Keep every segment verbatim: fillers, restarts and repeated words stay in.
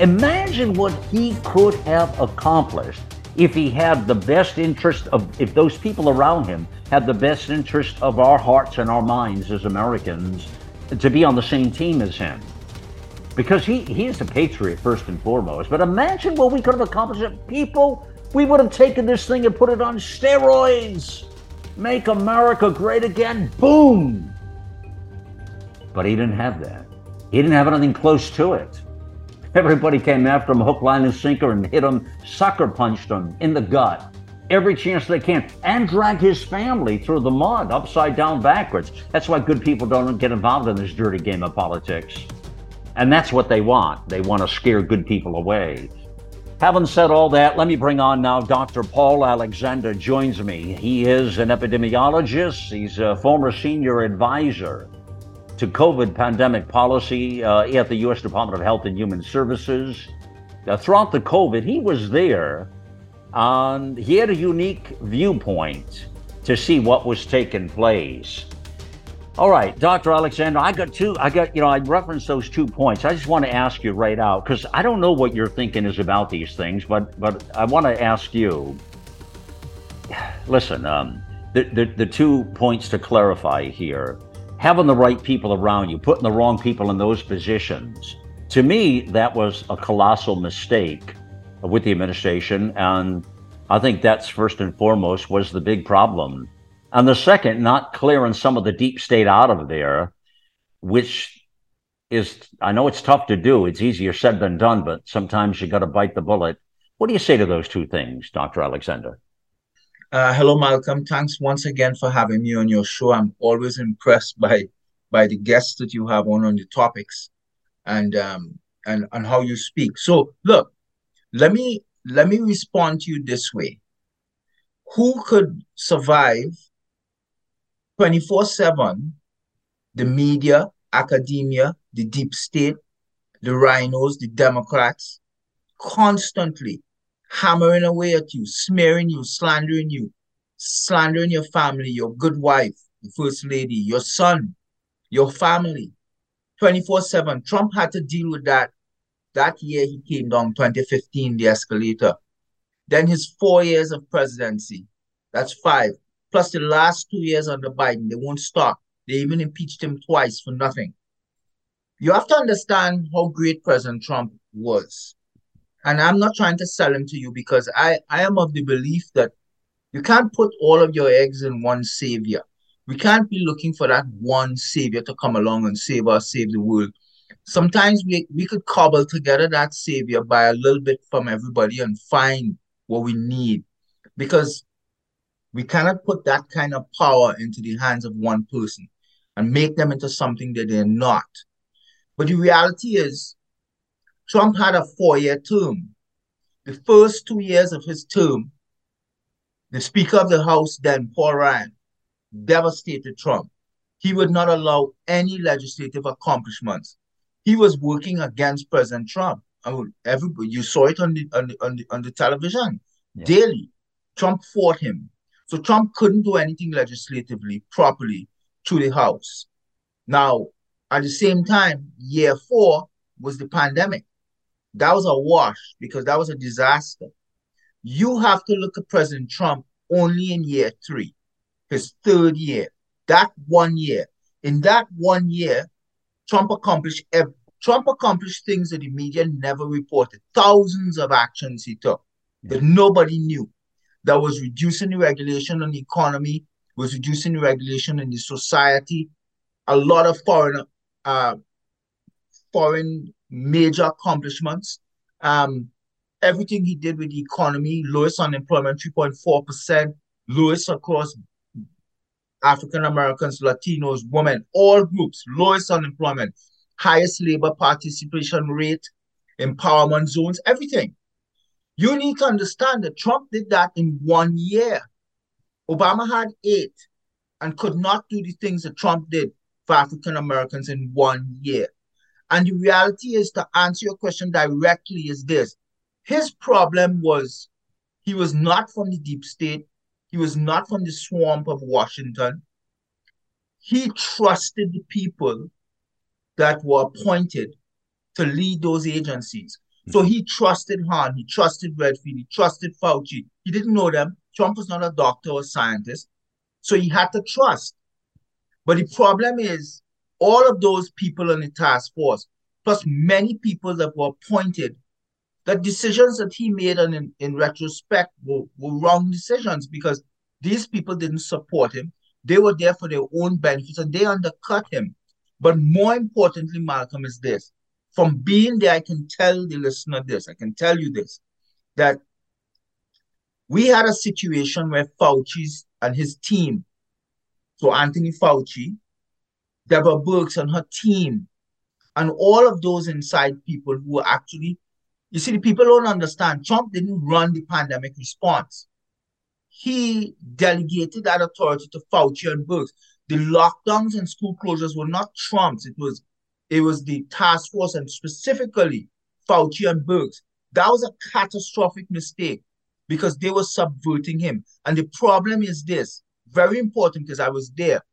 Imagine what he could have accomplished if he had the best interest of, if those people around him had the best interest of our hearts and our minds as Americans to be on the same team as him. Because he, he is a patriot first and foremost. But imagine what we could have accomplished. People, we would have taken this thing and put it on steroids. Make America great again. Boom. But he didn't have that. He didn't have anything close to it. Everybody came after him, hook, line, and sinker, and hit him, sucker punched him in the gut, every chance they can, and dragged his family through the mud, upside down, backwards. That's why good people don't get involved in this dirty game of politics. And that's what they want. They want to scare good people away. Having said all that, let me bring on now Doctor Paul Alexander joins me. He is an epidemiologist. He's a former senior advisor to COVID pandemic policy uh, at the U S Department of Health and Human Services. Uh, throughout the COVID, he was there, and he had a unique viewpoint to see what was taking place. All right, Doctor Alexander, I got two, I got, you know, I referenced those two points. I just want to ask you right out, because I don't know what your thinking is about these things, but but I want to ask you, listen, um, the, the, the two points to clarify here. Having the right people around you, putting the wrong people in those positions. To me, that was a colossal mistake with the administration. And I think that's first and foremost was the big problem. And the second, not clearing some of the deep state out of there, which is, I know it's tough to do. It's easier said than done, but sometimes you got to bite the bullet. What do you say to those two things, Doctor Alexander? Uh, hello, Malcolm. Thanks once again for having me on your show. I'm always impressed by by the guests that you have on on the topics and um and, and how you speak. So look, let me let me respond to you this way. Who could survive twenty-four seven? The media, academia, the deep state, the rhinos, the Democrats, constantly hammering away at you, smearing you, slandering you, slandering your family, your good wife, the first lady, your son, your family, twenty-four seven. Trump had to deal with that. That year he came down, twenty fifteen, the escalator. Then his four years of presidency, that's five, plus the last two years under Biden, they won't stop. They even impeached him twice for nothing. You have to understand how great President Trump was. And I'm not trying to sell him to you because I, I am of the belief that you can't put all of your eggs in one savior. We can't be looking for that one savior to come along and save us, save the world. Sometimes we, we could cobble together that savior by a little bit from everybody and find what we need. Because we cannot put that kind of power into the hands of one person and make them into something that they're not. But the reality is, Trump had a four-year term. The first two years of his term, the Speaker of the House, then Paul Ryan, devastated Trump. He would not allow any legislative accomplishments. He was working against President Trump. I mean, everybody, you saw it on the on the, on the, on the television yeah. daily. Trump fought him. So Trump couldn't do anything legislatively properly through the House. Now, at the same time, year four was the pandemic. That was a wash because that was a disaster. You have to look at President Trump only in year three, his third year, that one year. In that one year, Trump accomplished ev- Trump accomplished things that the media never reported. Thousands of actions he took that yeah. nobody knew. That was reducing the regulation on the economy, was reducing the regulation in the society. A lot of foreign uh, foreign major accomplishments. Um, everything he did with the economy, lowest unemployment, three point four percent, lowest across African Americans, Latinos, women, all groups, lowest unemployment, highest labor participation rate empowerment zones, everything. You need to understand that Trump did that in one year. Obama had eight and could not do the things that Trump did for African Americans in one year. And the reality is, to answer your question directly, is this. His problem was he was not from the deep state. He was not from the swamp of Washington. He trusted the people that were appointed to lead those agencies. Mm-hmm. So he trusted Hahn, he trusted Redfield, he trusted Fauci. He didn't know them. Trump was not a doctor or scientist. So he had to trust. But the problem is all of those people on the task force, plus many people that were appointed, the decisions that he made on, in, in retrospect were, were wrong decisions because these people didn't support him. They were there for their own benefits and they undercut him. But more importantly, Malcolm, is this. From being there, I can tell the listener this. I can tell you this, that we had a situation where Fauci's and his team, so Anthony Fauci, Deborah Birx and her team, and all of those inside people who were actually, you see, the people don't understand. Trump didn't run the pandemic response. He delegated that authority to Fauci and Birx. The lockdowns and school closures were not Trump's. It was It was the task force and specifically Fauci and Birx. That was a catastrophic mistake because they were subverting him. And the problem is this, very important because I was there.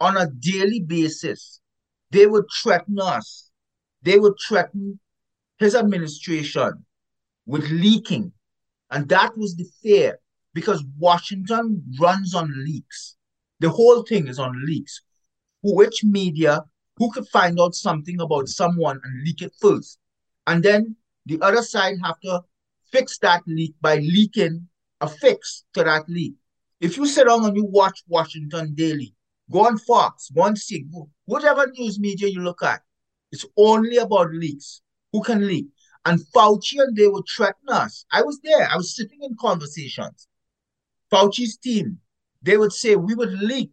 On a daily basis, they would threaten us. They would threaten his administration with leaking. And that was the fear because Washington runs on leaks. The whole thing is on leaks. Which media... Who could find out something about someone and leak it first? And then the other side have to fix that leak by leaking a fix to that leak. If you sit down and you watch Washington Daily, go on Fox, go on C, whatever news media you look at, it's only about leaks. Who can leak? And Fauci and they would threaten us. I was there. I was sitting in conversations. Fauci's team, they would say, we would leak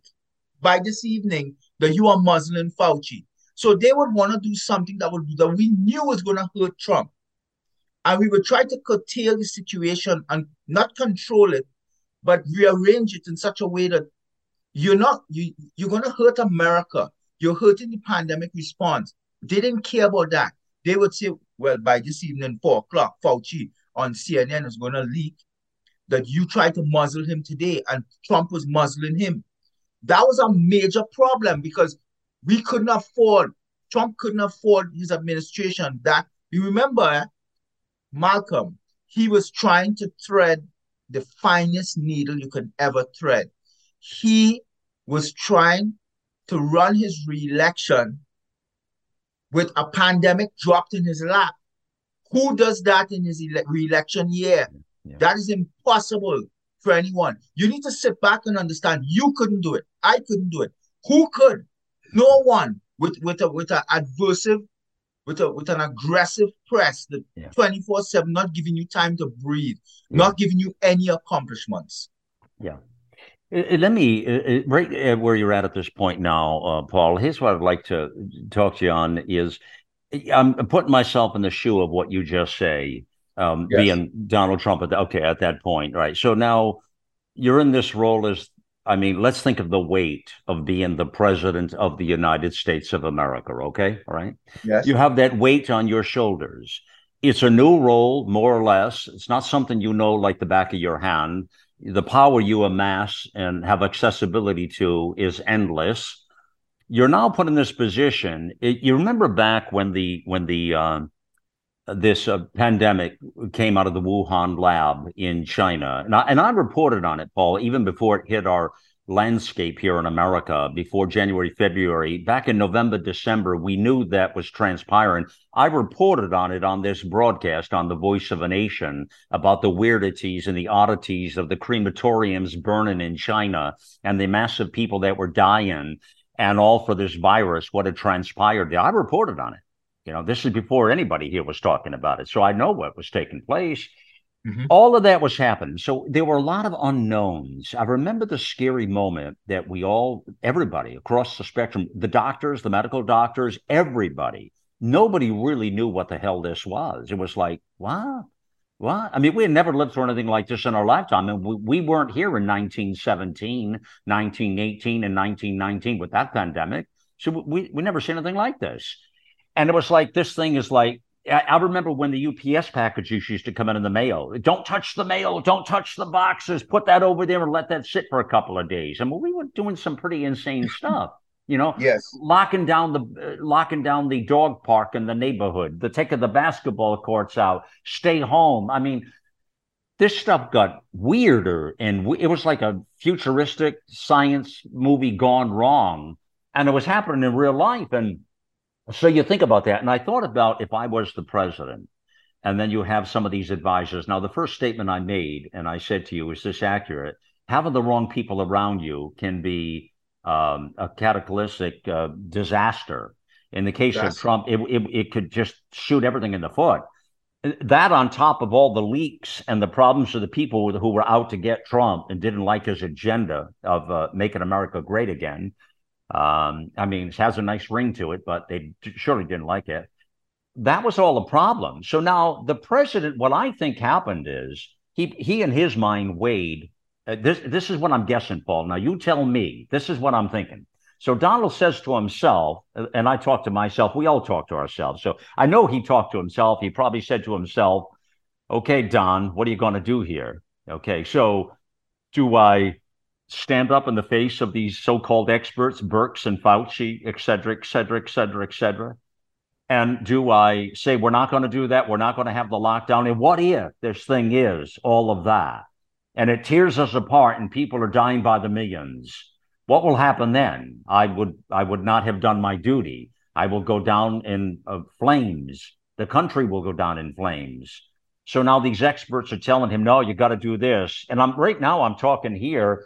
by this evening that you are muzzling Fauci. So they would want to do something that would that we knew was going to hurt Trump. And we would try to curtail the situation and not control it, but rearrange it in such a way that you're not, you, you're going to hurt America. You're hurting the pandemic response. They didn't care about that. They would say, well, by this evening, four o'clock, Fauci on C N N is going to leak that you tried to muzzle him today and Trump was muzzling him. That was a major problem because we couldn't afford, Trump couldn't afford his administration. That, you remember, Malcolm, he was trying to thread the finest needle you could ever thread. He was trying to run his re-election with a pandemic dropped in his lap. Who does that in his ele- re-election year? Yeah. That is impossible for anyone. You need to sit back and understand you couldn't do it. I couldn't do it. Who could? No one with with a with an adversive, with a with an aggressive press that yeah. twenty-four seven, not giving you time to breathe, yeah. not giving you any accomplishments. Yeah. Let me, right where you're at at this point now, uh, Paul, here's what I'd like to talk to you on is, I'm putting myself in the shoe of what you just say. Um, yes. Being Donald Trump, at the, okay, at that point, right? So now you're in this role as, I mean, let's think of the weight of being the president of the United States of America, okay? All right? Yes. You have that weight on your shoulders. It's a new role, more or less. It's not something you know like the back of your hand. The power you amass and have accessibility to is endless. You're now put in this position. It, you remember back when the, when the, um, This uh, pandemic came out of the Wuhan lab in China. And I, and I reported on it, Paul, even before it hit our landscape here in America, before January, February, back in November, December, we knew that was transpiring. I reported on it on this broadcast on The Voice of a Nation about the weirdities and the oddities of the crematoriums burning in China and the massive people that were dying and all for this virus, what had transpired. I reported on it. You know, this is before anybody here was talking about it. So I know what was taking place. Mm-hmm. All of that was happening. So there were a lot of unknowns. I remember the scary moment that we all, everybody across the spectrum, the doctors, the medical doctors, everybody nobody really knew what the hell this was. It was like, wow, what? I mean, we had never lived through anything like this in our lifetime. And we, we weren't here in nineteen seventeen, nineteen eighteen, and nineteen nineteen with that pandemic. So we, we never seen anything like this. And it was like, this thing is like, I remember when the U P S packages used to come in in the mail. Don't touch the mail. Don't touch the boxes. Put that over there and let that sit for a couple of days. I mean, we were doing some pretty insane stuff, you know. Yes. Locking down the uh, locking down the dog park in the neighborhood, the taking the basketball courts out, stay home. I mean, this stuff got weirder, and we, it was like a futuristic science movie gone wrong, and it was happening in real life. And so you think about that. And I thought about if I was the president, and then you have some of these advisors. Now, the first statement I made, and I said to you, is this accurate? Having the wrong people around you can be um, a cataclysmic uh, disaster. In the case That's- of Trump, it, it, it could just shoot everything in the foot. That on top of all the leaks and the problems of the people who were out to get Trump and didn't like his agenda of uh, making America great again. Um, I mean, it has a nice ring to it, but they t- surely didn't like it. That was all a problem. So now the president, what I think happened is he he in his mind weighed, uh, this, this is what I'm guessing, Paul. Now you tell me, this is what I'm thinking. So Donald says to himself, and I talk to myself, we all talk to ourselves. So I know he talked to himself. He probably said to himself, okay, Don, what are you going to do here? Okay, so do I stand up in the face of these so-called experts, Birx and Fauci, et cetera, et cetera, et cetera, et cetera? And do I say, we're not going to do that? We're not going to have the lockdown. And what if this thing is all of that? And it tears us apart and people are dying by the millions. What will happen then? I would I would not have done my duty. I will go down in uh, flames. The country will go down in flames. So now these experts are telling him, no, you got to do this. And I'm right now I'm talking here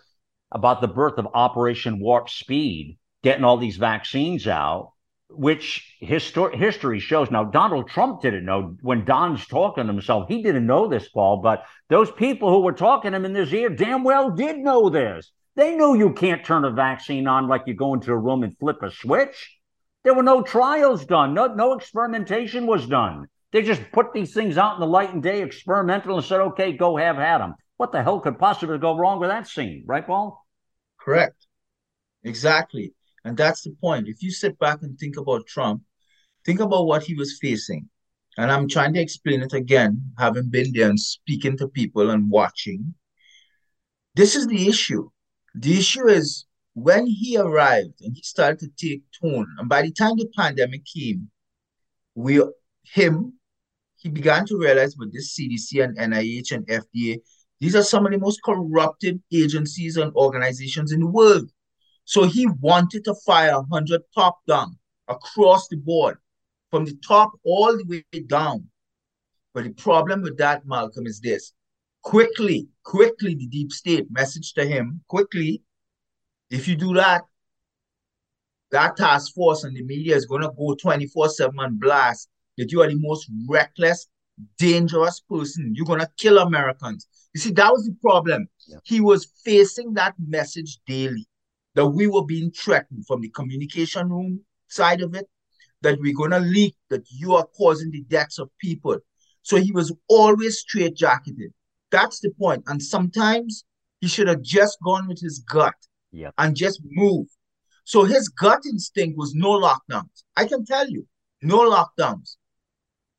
about the birth of Operation Warp Speed, getting all these vaccines out, which histor- history shows. Now, Donald Trump didn't know. When Don's talking to himself, he didn't know this, Paul, but those people who were talking to him in his ear damn well did know this. They know you can't turn a vaccine on like you go into a room and flip a switch. There were no trials done. No, no experimentation was done. They just put these things out in the light and day, experimental, and said, okay, go have at them. What the hell could possibly go wrong with that scene? Right, Paul? Correct. Exactly. And that's the point. If you sit back and think about Trump, think about what he was facing. And I'm trying to explain it again, having been there and speaking to people and watching. This is the issue. The issue is when he arrived and he started to take tone, and by the time the pandemic came, we, him, he began to realize with this C D C and N I H and F D A, these are some of the most corrupted agencies and organizations in the world. So he wanted to fire one hundred top down across the board, from the top all the way down. But the problem with that, Malcolm, is this. Quickly, quickly, the deep state message to him, quickly, if you do that, that task force and the media is going to go twenty-four seven and blast that you are the most reckless, dangerous person. You're going to kill Americans. You see, that was the problem. Yeah. He was facing that message daily, that we were being threatened from the communication room side of it, that we're going to leak, that you are causing the deaths of people. So he was always straitjacketed. That's the point. And sometimes he should have just gone with his gut yeah. and just moved. So his gut instinct was no lockdowns. I can tell you, no lockdowns,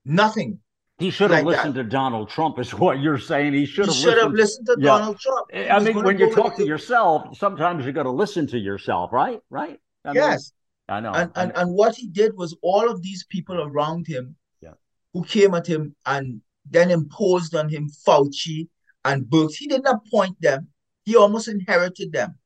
nothing. He should have like listened that. to Donald Trump is what you're saying. He should, he have, should listened. have listened to yeah. Donald Trump. He I mean, when you talk to him. yourself, sometimes you got to listen to yourself, right? Right? I yes. Mean, I know. And, and and what he did was all of these people around him yeah. who came at him and then imposed on him Fauci and Birx. He didn't appoint them. He almost inherited them.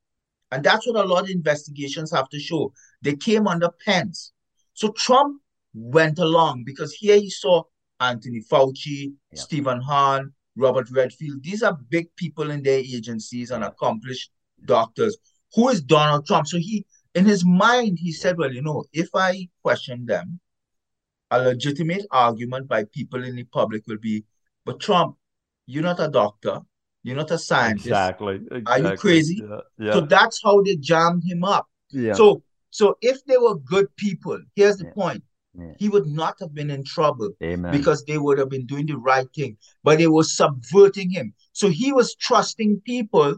And that's what a lot of investigations have to show. They came under Pence. So Trump went along because here he saw Anthony Fauci, yeah. Stephen Hahn, Robert Redfield. These are big people in their agencies and accomplished doctors. Who is Donald Trump? So he, in his mind, he said, well, you know, if I question them, a legitimate argument by people in the public will be, but Trump, you're not a doctor. You're not a scientist. Exactly. exactly. Are you crazy? Yeah. Yeah. So that's how they jammed him up. Yeah. So, so if they were good people, here's the yeah. point. yeah. he would not have been in trouble. Amen. Because they would have been doing the right thing. But they were subverting him. So he was trusting people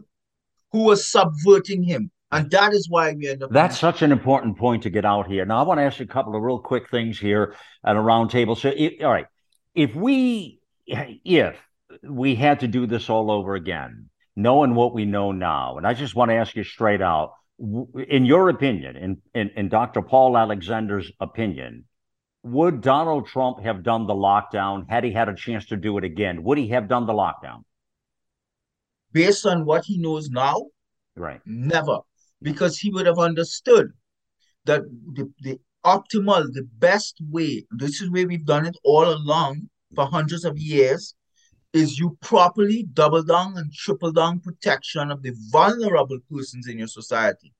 who were subverting him. And that is why we end up... That's such an important point to get out here. Now, I want to ask you a couple of real quick things here at a round table. So, it, all right, if we, if we had to do this all over again, knowing what we know now, and I just want to ask you straight out, in your opinion, in, in, in Doctor Paul Alexander's opinion, would Donald Trump have done the lockdown had he had a chance to do it again? Would he have done the lockdown? Based on what he knows now? Right. Never. Because he would have understood that the, the optimal, the best way, this is where we've done it all along for hundreds of years, is you properly double down and triple down protection of the vulnerable persons in your society.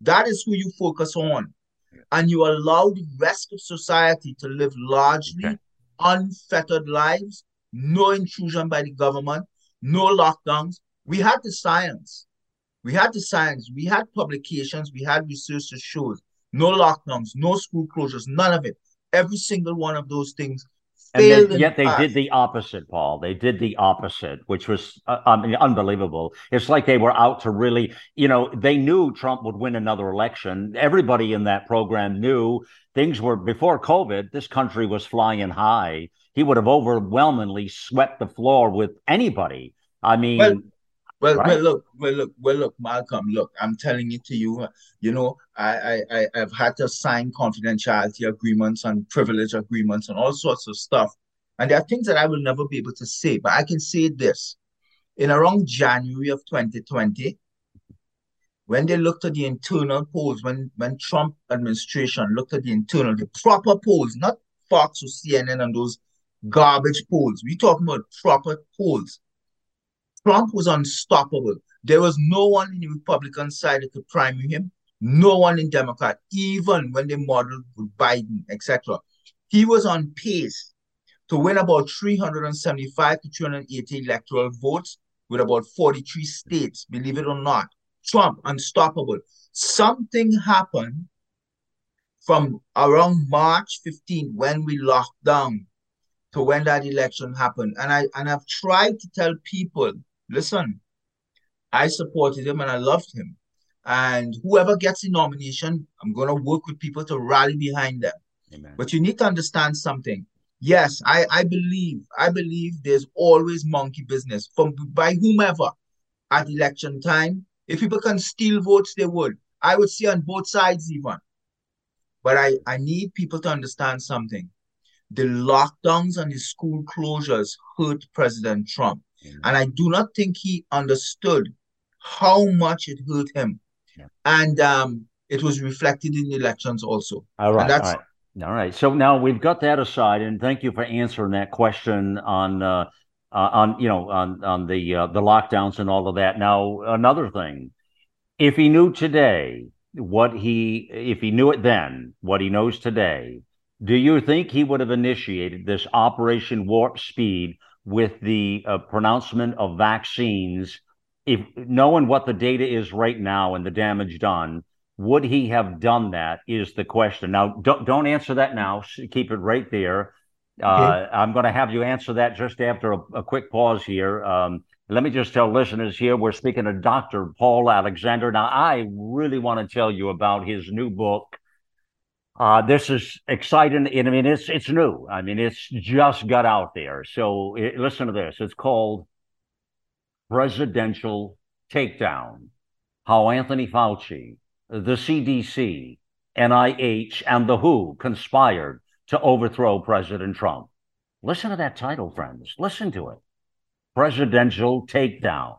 That is who you focus on. And you allow the rest of society to live largely okay. unfettered lives, no intrusion by the government, no lockdowns. We had the science. We had the science, we had publications, we had research that shows no lockdowns, no school closures, none of it. Every single one of those things failed. And then, yet they past. did the opposite, Paul. They did the opposite, which was uh, I mean, unbelievable. It's like they were out to really, you know, they knew Trump would win another election. Everybody in that program knew things were, before COVID, this country was flying high. He would have overwhelmingly swept the floor with anybody. I mean... Well, Well, right. well, look, well, look, well, look, Malcolm, look, I'm telling it to you, you know, I, I, I've had to sign confidentiality agreements and privilege agreements and all sorts of stuff. And there are things that I will never be able to say, but I can say this. In around January of twenty twenty, when they looked at the internal polls, when, when Trump administration looked at the internal, the proper polls, not Fox or C N N and those garbage polls. We're talking about proper polls. Trump was unstoppable. There was no one in the Republican side that could prime him, no one in Democrat, even when they modeled with Biden, et cetera. He was on pace to win about three seventy-five to three eighty electoral votes with about forty-three states, believe it or not. Trump, unstoppable. Something happened from around March fifteenth when we locked down to when that election happened. And, I, and I've tried to tell people, listen, I supported him and I loved him. And whoever gets the nomination, I'm going to work with people to rally behind them. Amen. But you need to understand something. Yes, I, I believe, I believe there's always monkey business from by whomever at election time. If people can steal votes, they would. I would say on both sides even. But I, I need people to understand something. The lockdowns and the school closures hurt President Trump. Yeah. And I do not think he understood how much it hurt him. Yeah. And um, it was reflected in the elections also. All right, that's all right. All right. So now we've got that aside, and thank you for answering that question on, uh, uh, on you know, on, on the, uh, the lockdowns and all of that. Now, another thing, if he knew today what he, if he knew it then, what he knows today, do you think he would have initiated this Operation Warp Speed with the uh, pronouncement of vaccines? If knowing what the data is right now and the damage done, would he have done that is the question. Now, don't, don't answer that now. Keep it right there. Uh, okay. I'm going to have you answer that just after a, a quick pause here. Um, let me just tell listeners here, we're speaking to Doctor Paul Alexander. Now, I really want to tell you about his new book. Uh, this is exciting. I mean, it's it's new. I mean, it's just got out there. So it, listen to this. It's called Presidential Takedown, How Anthony Fauci, the C D C, N I H, and the W H O conspired to overthrow President Trump. Listen to that title, friends. Listen to it. Presidential Takedown.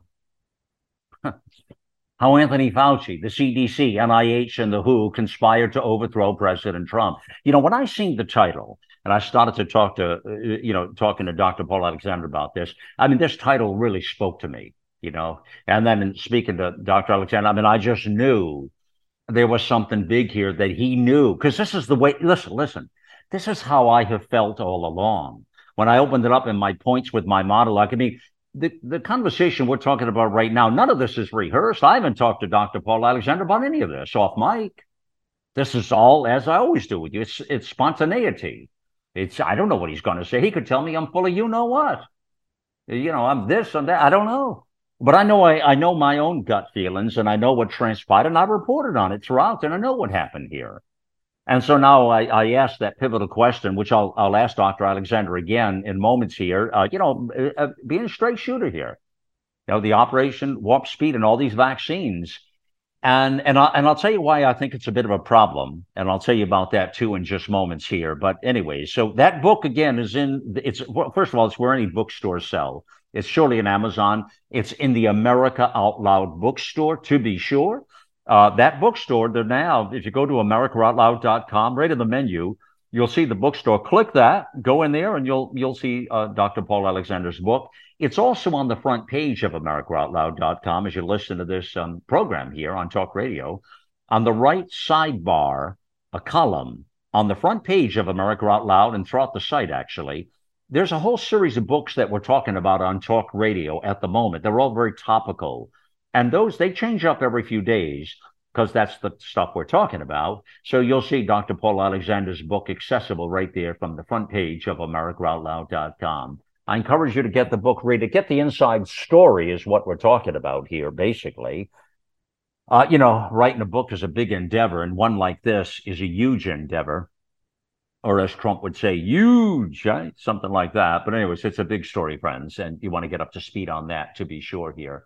How Anthony Fauci, the C D C, N I H, and the W H O conspired to overthrow President Trump. You know, when I seen the title, and I started to talk to, uh, you know, talking to Doctor Paul Alexander about this, I mean, this title really spoke to me, you know. And then in speaking to Doctor Alexander, I mean, I just knew there was something big here that he knew. Because this is the way, listen, listen, this is how I have felt all along. When I opened it up in my points with my monologue, I mean, The, the conversation we're talking about right now, none of this is rehearsed. I haven't talked to Doctor Paul Alexander about any of this off mic. This is all, as I always do with you, it's, it's spontaneity. It's, I don't know what he's going to say. He could tell me I'm full of you-know-what. You know, I'm this, I'm that. I don't know. But I know I, I know my own gut feelings, and I know what transpired, and I reported on it throughout, and I know what happened here. And so now I, I asked that pivotal question, which I'll, I'll ask Doctor Alexander again in moments here, uh, you know, uh, being a straight shooter here. You know, the Operation Warp Speed and all these vaccines. And and, I, and I'll tell you why I think it's a bit of a problem. And I'll tell you about that, too, in just moments here. But anyway, so that book, again, is in it's first of all, it's where any bookstore sell. It's surely on Amazon. It's in the America Out Loud bookstore, to be sure. Uh, that bookstore, they're now, if you go to america out loud dot com, right in the menu, you'll see the bookstore. Click that, go in there, and you'll you'll see uh, Doctor Paul Alexander's book. It's also on the front page of america out loud dot com as you listen to this um, program here on Talk Radio. On the right sidebar, a column on the front page of America Out Loud and throughout the site, actually, there's a whole series of books that we're talking about on Talk Radio at the moment. They're all very topical. And those, they change up every few days because that's the stuff we're talking about. So you'll see Doctor Paul Alexander's book accessible right there from the front page of america out loud dot com. I encourage you to get the book, read it. Get the inside story is what we're talking about here, basically. Uh, you know, writing a book is a big endeavor, and one like this is a huge endeavor, or as Trump would say, huge, right? Something like that. But anyways, it's a big story, friends, and you want to get up to speed on that, to be sure, here.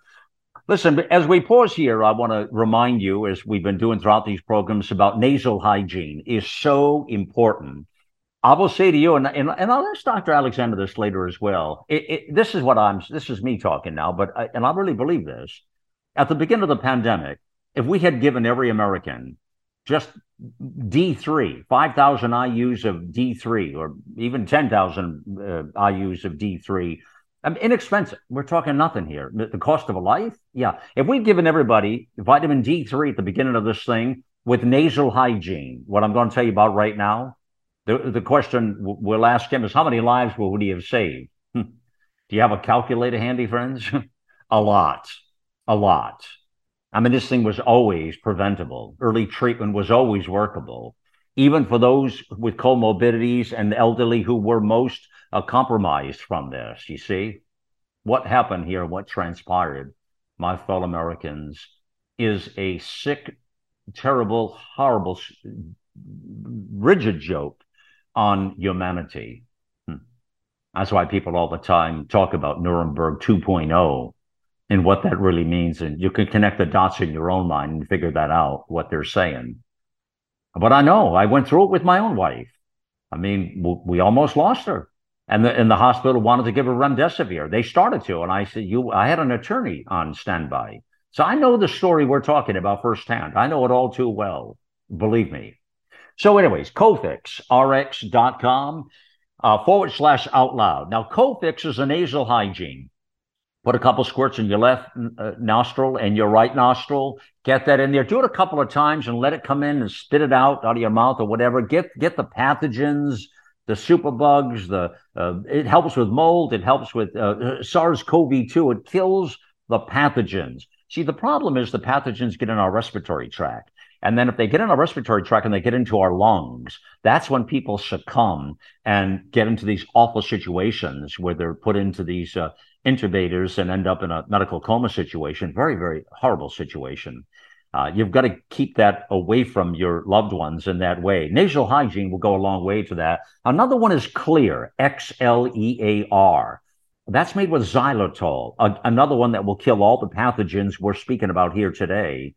Listen, as we pause here, I want to remind you, as we've been doing throughout these programs, about nasal hygiene is so important. I will say to you, and, and, and I'll ask Doctor Alexander this later as well. It, it, this is what I'm, this is me talking now, but, I, and I really believe this. At the beginning of the pandemic, if we had given every American just D three, five thousand I Us of D three, or even ten thousand uh, I Us of D three, I mean, inexpensive. We're talking nothing here. The cost of a life? Yeah. If we'd given everybody vitamin D three at the beginning of this thing with nasal hygiene, what I'm going to tell you about right now, The, the question we'll ask him is, how many lives will he have saved? Do you have a calculator handy, friends? A lot. A lot. I mean, this thing was always preventable. Early treatment was always workable, even for those with comorbidities and elderly who were most uh, compromised from this. You see, what happened here, what transpired, my fellow Americans, is a sick, terrible, horrible, rigid joke on humanity. Hmm. That's why people all the time talk about Nuremberg two point oh and what that really means. And you can connect the dots in your own mind and figure that out, what they're saying. But I know, I went through it with my own wife. I mean, w- we almost lost her. And the, and the hospital wanted to give her remdesivir. They started to. And I said, "You." I had an attorney on standby. So I know the story we're talking about firsthand. I know it all too well, believe me. So anyways, CoFix R X dot com uh, forward slash out loud. Now, CoFix is a nasal hygiene. Put a couple squirts in your left uh, nostril and your right nostril. Get that in there. Do it a couple of times and let it come in and spit it out out of your mouth or whatever. Get get the pathogens, the superbugs. The uh, it helps with mold. It helps with uh, SARS-CoV two. It kills the pathogens. See, the problem is the pathogens get in our respiratory tract. And then if they get in our respiratory tract and they get into our lungs, that's when people succumb and get into these awful situations where they're put into these uh, intubators and end up in a medical coma situation. Very, very horrible situation. Uh, you've got to keep that away from your loved ones in that way. Nasal hygiene will go a long way to that. Another one is Clear, X L E A R. That's made with xylitol, a- another one that will kill all the pathogens we're speaking about here today.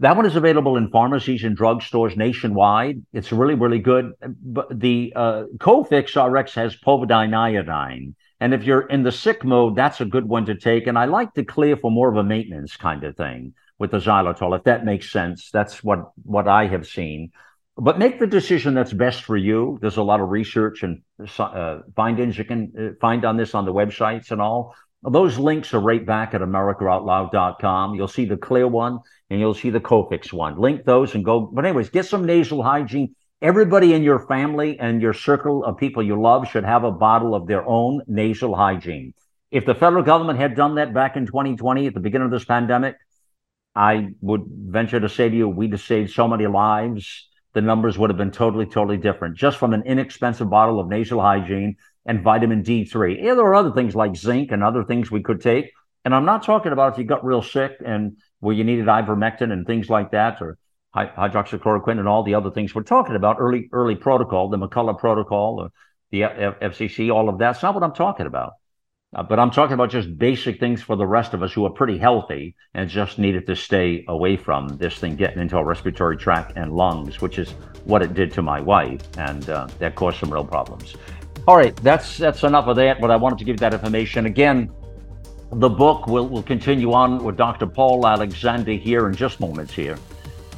That one is available in pharmacies and drugstores nationwide. It's really, really good. But the uh, CoFix R X has povidone iodine. And if you're in the sick mode, that's a good one to take. And I like to Clear for more of a maintenance kind of thing with the xylitol, if that makes sense. That's what, what I have seen. But make the decision that's best for you. There's a lot of research and uh, findings you can find on this on the websites and all. Those links are right back at america out loud dot com. You'll see the Clear one, and you'll see the CoFix one. Link those and go. But anyways, get some nasal hygiene. Everybody in your family and your circle of people you love should have a bottle of their own nasal hygiene. If the federal government had done that back in twenty twenty at the beginning of this pandemic, I would venture to say to you, we'd have saved so many lives. The numbers would have been totally, totally different, just from an inexpensive bottle of nasal hygiene and vitamin D three. Yeah, there are other things like zinc and other things we could take. And I'm not talking about if you got real sick and where well, you needed ivermectin and things like that, or hydroxychloroquine and all the other things we're talking about, early early protocol, the McCullough protocol, or the F C C, all of that. It's not what I'm talking about. Uh, but I'm talking about just basic things for the rest of us who are pretty healthy and just needed to stay away from this thing getting into our respiratory tract and lungs, which is what it did to my wife, and uh, that caused some real problems. All right, that's that's enough of that, but I wanted to give that information. Again, the book will will continue on with Doctor Paul Alexander here in just moments here.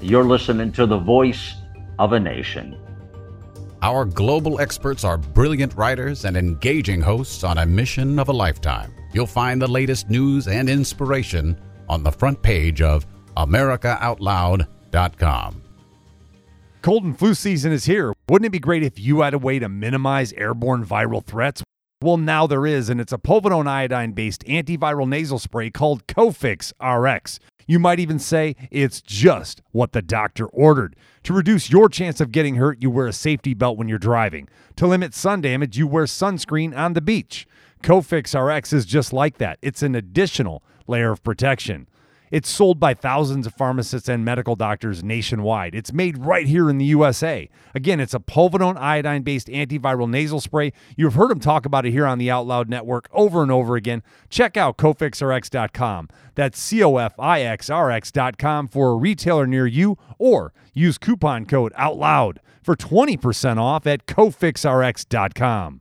You're listening to The Voice of a Nation. Our global experts are brilliant writers and engaging hosts on a mission of a lifetime. You'll find the latest news and inspiration on the front page of America Out Loud dot com. Cold and flu season is here. Wouldn't it be great if you had a way to minimize airborne viral threats? Well, now there is, and it's a povidone iodine-based antiviral nasal spray called CoFix R X. You might even say it's just what the doctor ordered. To reduce your chance of getting hurt, you wear a safety belt when you're driving. To limit sun damage, you wear sunscreen on the beach. CoFix R X is just like that. It's an additional layer of protection. It's sold by thousands of pharmacists and medical doctors nationwide. It's made right here in the U S A. Again, it's a povidone iodine-based antiviral nasal spray. You've heard them talk about it here on the Out Loud Network over and over again. Check out cofix r x dot com. That's C O F I X R X dot com for a retailer near you, or use coupon code OUTLOUD for twenty percent off at cofix r x dot com.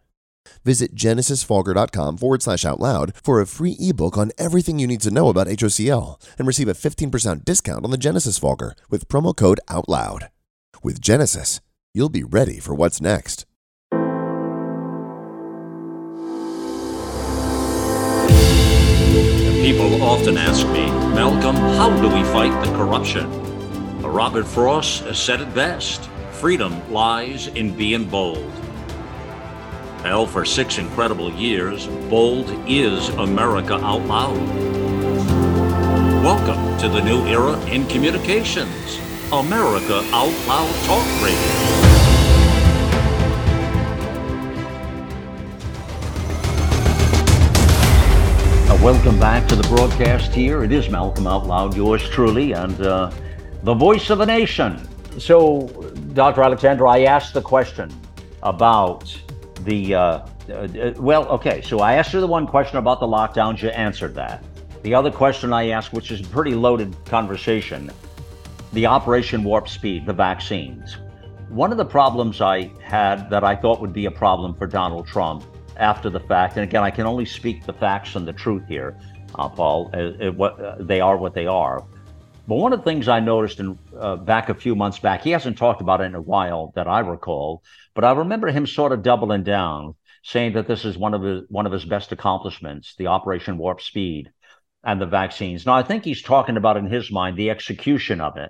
Visit genesis fogger dot com forward slash out loud for a free ebook on everything you need to know about H O C L, and receive a fifteen percent discount on the Genesis Fogger with promo code OUTLOUD. With Genesis, you'll be ready for what's next. People often ask me, Malcolm, how do we fight the corruption? Robert Frost has said it best: freedom lies in being bold. Well, for six incredible years, bold is America Out Loud. Welcome to the new era in communications, America Out Loud Talk Radio. Welcome back to the broadcast here. It is Malcolm Out Loud, yours truly, and uh, the voice of the nation. So, Doctor Alexander, I asked the question about... The, uh, uh, well, okay, so I asked you the one question about the lockdowns, you answered that. The other question I asked, which is a pretty loaded conversation, the Operation Warp Speed, the vaccines. One of the problems I had that I thought would be a problem for Donald Trump after the fact, and again, I can only speak the facts and the truth here, uh, Paul, uh, uh, what, uh, they are what they are. But one of the things I noticed in, uh, back a few months back, he hasn't talked about it in a while that I recall, but I remember him sort of doubling down, saying that this is one of his, one of his best accomplishments, the Operation Warp Speed and the vaccines. Now, I think he's talking about, in his mind, the execution of it.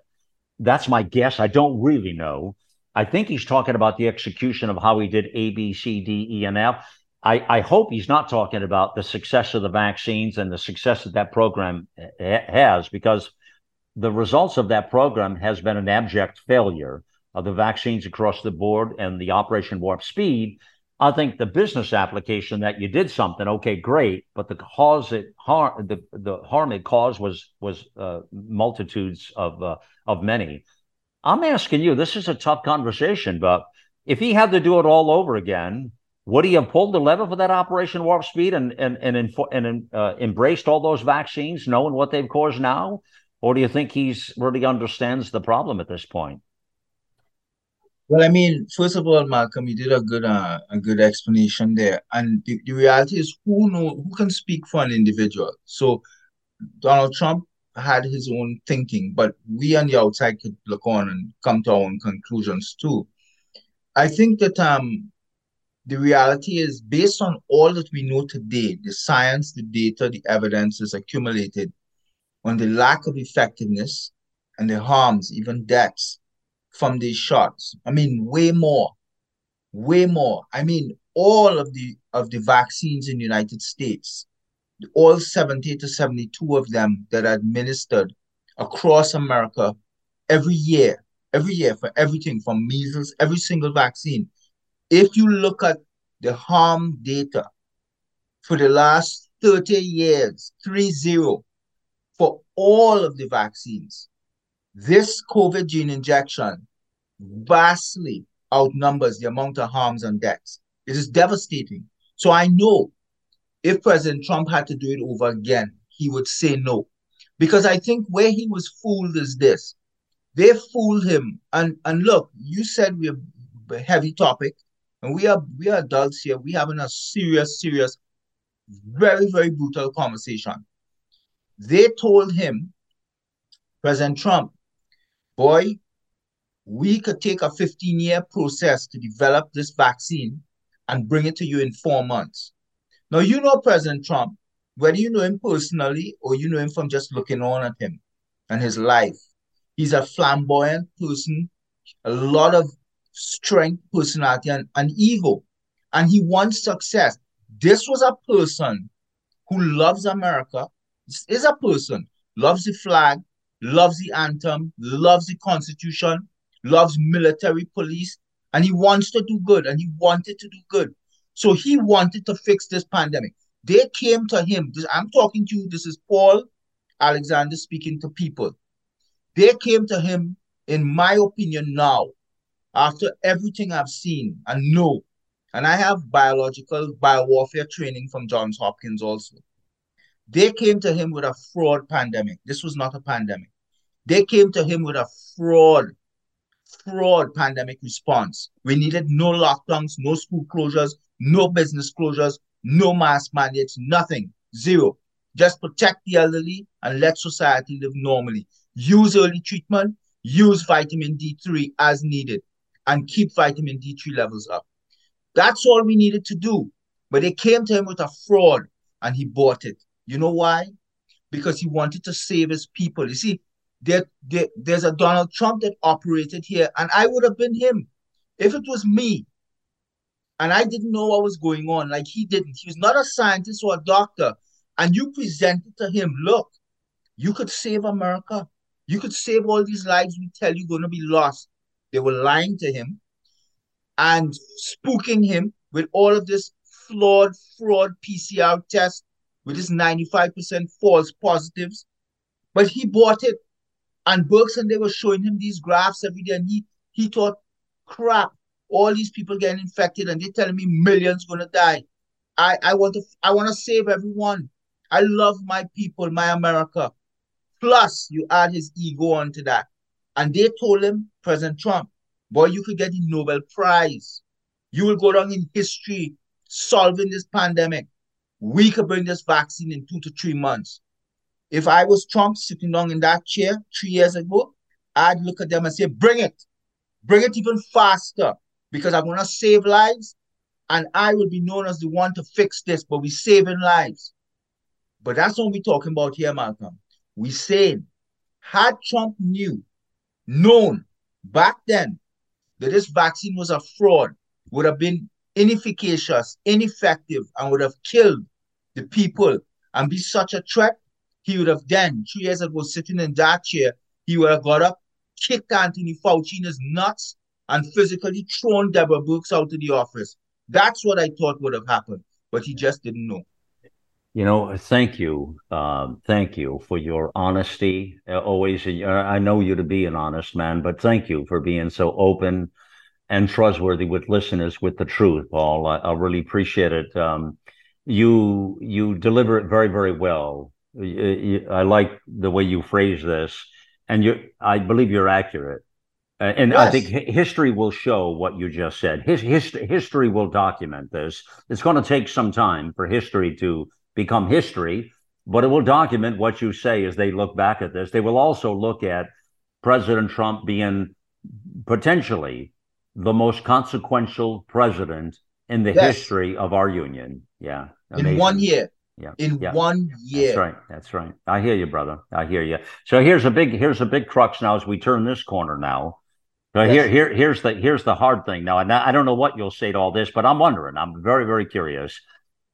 That's my guess. I don't really know. I think he's talking about the execution of how he did A, B, C, D, E, and F. I, I hope he's not talking about the success of the vaccines and the success that that program ha- has, because the results of that program has been an abject failure of the vaccines across the board and the Operation Warp Speed. I think the business application that you did something, okay, great, but the cause it harm, the, the harm it caused was was uh, multitudes of uh, of many. I'm asking you, this is a tough conversation, but if he had to do it all over again, would he have pulled the lever for that Operation Warp Speed and and and inf- and uh, embraced all those vaccines, knowing what they've caused now? Or do you think he's really understands the problem at this point? Well, I mean, first of all, Malcolm, you did a good uh, a good explanation there. And the, the reality is, who know who can speak for an individual? So Donald Trump had his own thinking, but we on the outside could look on and come to our own conclusions too. I think that um, the reality is, based on all that we know today, the science, the data, the evidence is accumulated on the lack of effectiveness and the harms, even deaths, from these shots. I mean, way more, way more. I mean, all of the of the vaccines in the United States, all seventy to seventy-two of them that are administered across America every year, every year for everything from measles, every single vaccine. If you look at the harm data for the last thirty years, three zero, for all of the vaccines, this COVID gene injection vastly outnumbers the amount of harms and deaths. It is devastating. So I know if President Trump had to do it over again, he would say no. Because I think where he was fooled is this. They fooled him. And, and look, you said we're a heavy topic. And we are we are adults here. We're having a serious, serious, very, very brutal conversation. They told him, President Trump, boy, we could take a fifteen-year process to develop this vaccine and bring it to you in four months. Now, you know President Trump, whether you know him personally or you know him from just looking on at him and his life. He's a flamboyant person, a lot of strength, personality, and, and ego. And he wants success. This was a person who loves America. This is a person, loves the flag, loves the anthem, loves the Constitution, loves military police, and he wants to do good, and he wanted to do good. So he wanted to fix this pandemic. They came to him. This, I'm talking to you. This is Paul Alexander speaking to people. They came to him, in my opinion, now, after everything I've seen and know, and I have biological biowarfare training from Johns Hopkins also. They came to him with a fraud pandemic. This was not a pandemic. They came to him with a fraud, fraud pandemic response. We needed no lockdowns, no school closures, no business closures, no mass mandates, nothing, zero. Just protect the elderly and let society live normally. Use early treatment, use vitamin D three as needed, and keep vitamin D three levels up. That's all we needed to do. But they came to him with a fraud, and he bought it. You know why? Because he wanted to save his people. You see, there, there, there's a Donald Trump that operated here, and I would have been him. If it was me, and I didn't know what was going on, like he didn't. He was not a scientist or a doctor. And you presented to him, look, you could save America. You could save all these lives we tell you going to be lost. They were lying to him and spooking him with all of this flawed, fraud P C R test, with his ninety-five percent false positives. But he bought it. And Birx and they were showing him these graphs every day. And he, he thought, crap, all these people getting infected and they're telling me millions going to die. I, I want to I want to save everyone. I love my people, my America. Plus, you add his ego onto that. And they told him, President Trump, boy, you could get the Nobel Prize. You will go down in history solving this pandemic. We could bring this vaccine in two to three months. If I was Trump sitting down in that chair three years ago, I'd look at them and say, bring it. Bring it even faster because I'm going to save lives and I will be known as the one to fix this, but we're saving lives. But that's what we're talking about here, Malcolm. We're saying, had Trump knew, known back then that this vaccine was a fraud, would have been inefficacious, ineffective, and would have killed the people and be such a threat, he would have then, three years ago, sitting in that chair, he would have got up, kicked Anthony Fauci in his nuts, and physically thrown Deborah Birx out of the office. That's what I thought would have happened, but he just didn't know. You know, thank you. Um, thank you for your honesty. Uh, always, uh, I know you to be an honest man, but thank you for being so open and trustworthy with listeners with the truth, Paul. I, I really appreciate it. Um, you you deliver it very, very well. You, you, I like the way you phrase this, and you I believe you're accurate. Uh, and yes. I think hi history will show what you just said. His, his, history will document this. It's going to take some time for history to become history, but it will document what you say as they look back at this. They will also look at President Trump being potentially the most consequential president in the yes. history of our union. Yeah. Amazing. In one year. Yeah. In yeah. one year. That's right. That's right. I hear you, brother. I hear you. So here's a big here's a big crux now as we turn this corner now. So yes. here here here's the here's the hard thing now. And I don't know what you'll say to all this, but I'm wondering. I'm very, very curious.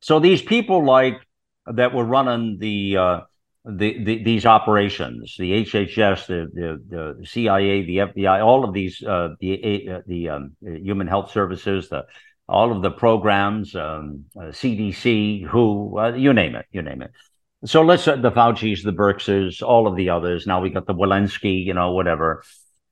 So these people like that were running the uh the, the these operations, the H H S, the the, the C I A, the F B I, all of these uh the uh, the um, human health services, the all of the programs, um, uh, C D C, W H O, uh, you name it, you name it. So let's, uh, the Fauci's, the Birxes, all of the others. Now we got the Walensky, you know, whatever.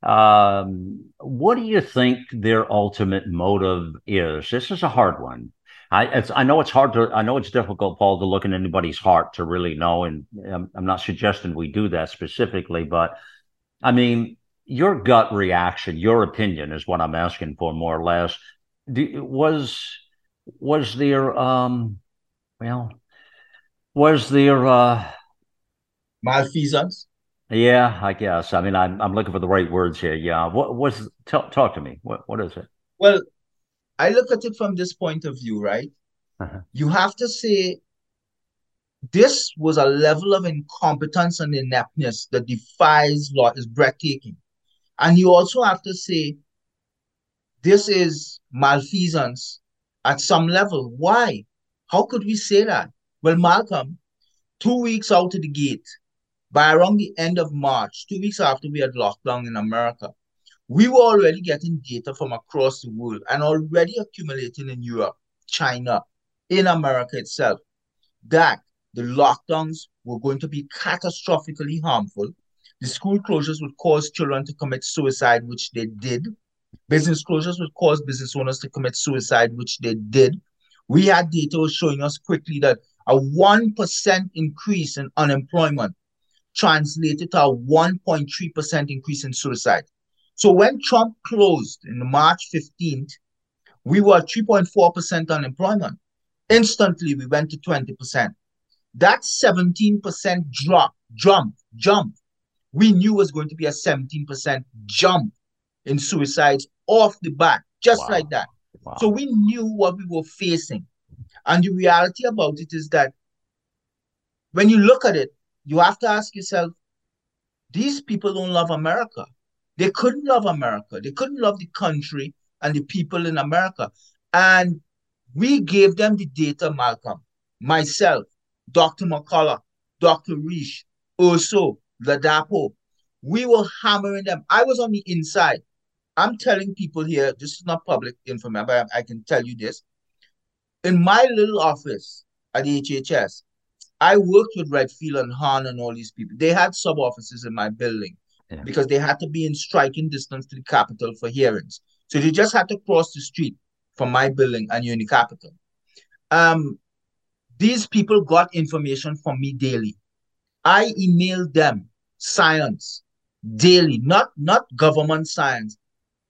Um, what do you think their ultimate motive is? This is a hard one. I it's, I know it's hard to, I know it's difficult, Paul, to look in anybody's heart to really know. And I'm, I'm not suggesting we do that specifically, but I mean, your gut reaction, your opinion is what I'm asking for, more or less. Do, was was there um well was there uh malfeasance? Yeah, I guess. I mean, I'm I'm looking for the right words here. Yeah. What was talk talk to me? What what is it? Well, I look at it from this point of view, right? Uh-huh. You have to say this was a level of incompetence and ineptness that defies law, is breathtaking, and you also have to say this is malfeasance at some level. Why? How could we say that? Well, Malcolm, two weeks out of the gate, by around the end of March, two weeks after we had lockdown in America, we were already getting data from across the world and already accumulating in Europe, China, in America itself, that the lockdowns were going to be catastrophically harmful. The school closures would cause children to commit suicide, which they did. Business closures would cause business owners to commit suicide, which they did. We had data showing us quickly that a one percent increase in unemployment translated to a one point three percent increase in suicide. So when Trump closed in March fifteenth, we were at three point four percent unemployment. Instantly, we went to twenty percent. That seventeen percent drop, jump, jump, we knew was going to be a seventeen percent jump in suicides off the bat, just wow. like that. Wow. So we knew what we were facing. And the reality about it is that when you look at it, you have to ask yourself, these people don't love America. They couldn't love America. They couldn't love the country and the people in America. And we gave them the data, Malcolm, myself, Doctor McCullough, Doctor Reich, Urso, Ladapo. We were hammering them. I was on the inside. I'm telling people here, this is not public information, but I can tell you this. In my little office at the H H S, I worked with Redfield and Hahn and all these people. They had sub-offices in my building yeah. because they had to be in striking distance to the Capitol for hearings. So they just had to cross the street from my building and you're in the Capitol. Um, these people got information from me daily. I emailed them science daily, not, not government science.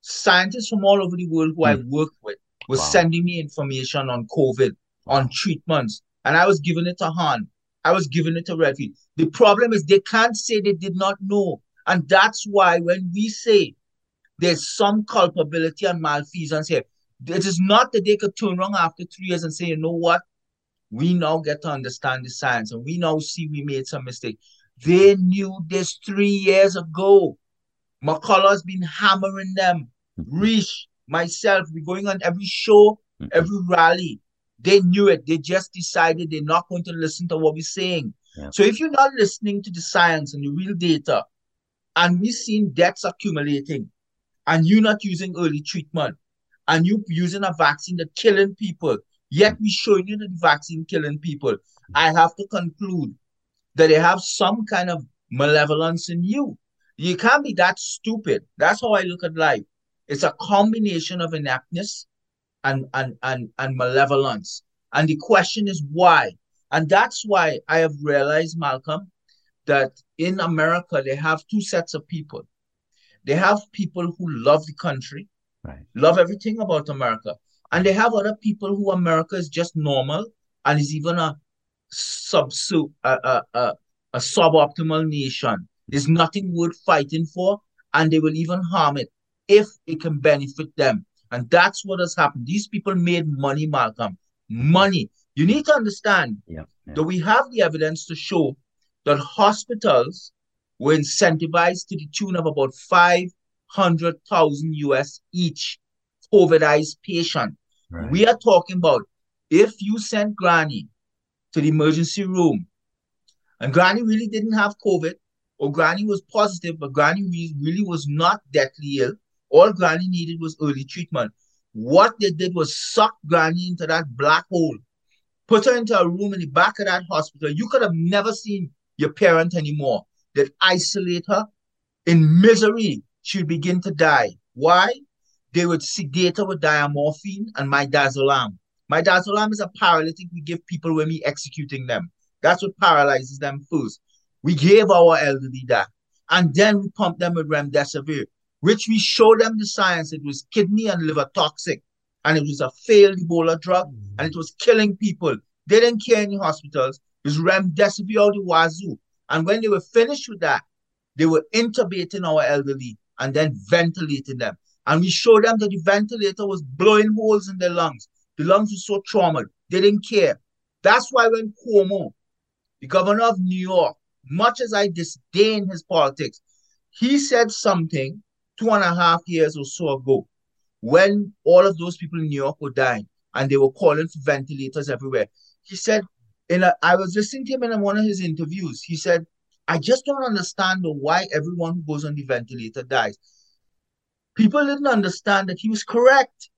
Scientists from all over the world who mm. I worked with were wow. sending me information on COVID, wow. on treatments, and I was giving it to Han. I was giving it to Redfield. The problem is they can't say they did not know, and that's why when we say there's some culpability and malfeasance here, it is not that they could turn around after three years and say, you know what, we now get to understand the science, and we now see we made some mistakes. They knew this three years ago. McCullough's been hammering them. Reach, myself, we're going on every show, every rally. They knew it. They just decided they're not going to listen to what we're saying. Yeah. So if you're not listening to the science and the real data, and we've seen deaths accumulating, and you're not using early treatment, and you're using a vaccine that's killing people, yet we're showing you that the vaccine killing people, I have to conclude that they have some kind of malevolence in you. You can't be that stupid. That's how I look at life. It's a combination of ineptness and, and, and, and malevolence. And the question is why? And that's why I have realized, Malcolm, that in America, they have two sets of people. They have people who love the country, right. love everything about America. And they have other people who America is just normal and is even a sub a, a, a, a suboptimal nation. There's nothing worth fighting for, and they will even harm it if it can benefit them. And that's what has happened. These people made money, Malcolm. Money. You need to understand yeah, yeah. that we have the evidence to show that hospitals were incentivized to the tune of about five hundred thousand U S each COVIDized patient. Right. We are talking about if you sent Granny to the emergency room and Granny really didn't have COVID, or Granny was positive, but Granny really was not deathly ill. All Granny needed was early treatment. What they did was suck Granny into that black hole, put her into a room in the back of that hospital. You could have never seen your parent anymore. They'd isolate her. In misery, she'd begin to die. Why? They would sedate her with diamorphine and midazolam. Midazolam is a paralytic we give people when we executing them. That's what paralyzes them first. We gave our elderly that. And then we pumped them with remdesivir, which we showed them the science. It was kidney and liver toxic. And it was a failed Ebola drug. And it was killing people. They didn't care in the hospitals. It was remdesivir or the wazoo. And when they were finished with that, they were intubating our elderly and then ventilating them. And we showed them that the ventilator was blowing holes in their lungs. The lungs were so traumatized. They didn't care. That's why when Cuomo, the governor of New York, much as I disdain his politics, he said something two and a half years or so ago when all of those people in New York were dying and they were calling for ventilators everywhere. He said, in a, I was listening to him in one of his interviews. He said, I just don't understand why everyone who goes on the ventilator dies. People didn't understand that he was correct.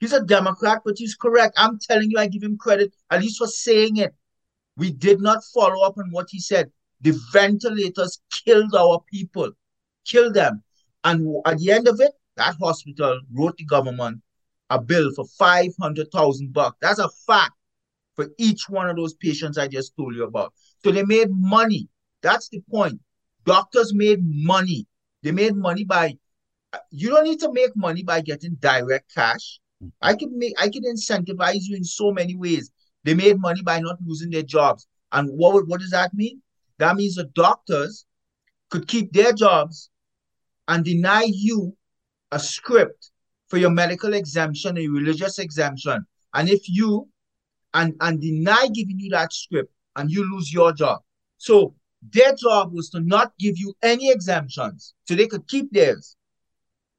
He's a Democrat, but he's correct. I'm telling you, I give him credit, at least for saying it. We did not follow up on what he said. The ventilators killed our people, killed them. And at the end of it, that hospital wrote the government a bill for five hundred thousand bucks. That's a fact for each one of those patients I just told you about. So they made money. That's the point. Doctors made money. They made money by, you don't need to make money by getting direct cash. I could make, I could incentivize you in so many ways. They made money by not losing their jobs. And what, what does that mean? That means the doctors could keep their jobs and deny you a script for your medical exemption or your religious exemption. And if you, and, and deny giving you that script, and you lose your job. So their job was to not give you any exemptions, so they could keep theirs.